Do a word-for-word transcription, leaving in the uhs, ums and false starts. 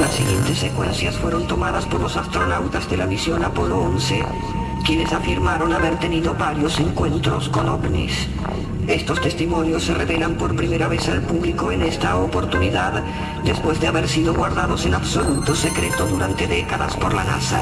Las siguientes secuencias fueron tomadas por los astronautas de la misión Apolo once, quienes afirmaron haber tenido varios encuentros con ovnis. Estos testimonios se revelan por primera vez al público en esta oportunidad, después de haber sido guardados en absoluto secreto durante décadas por la NASA.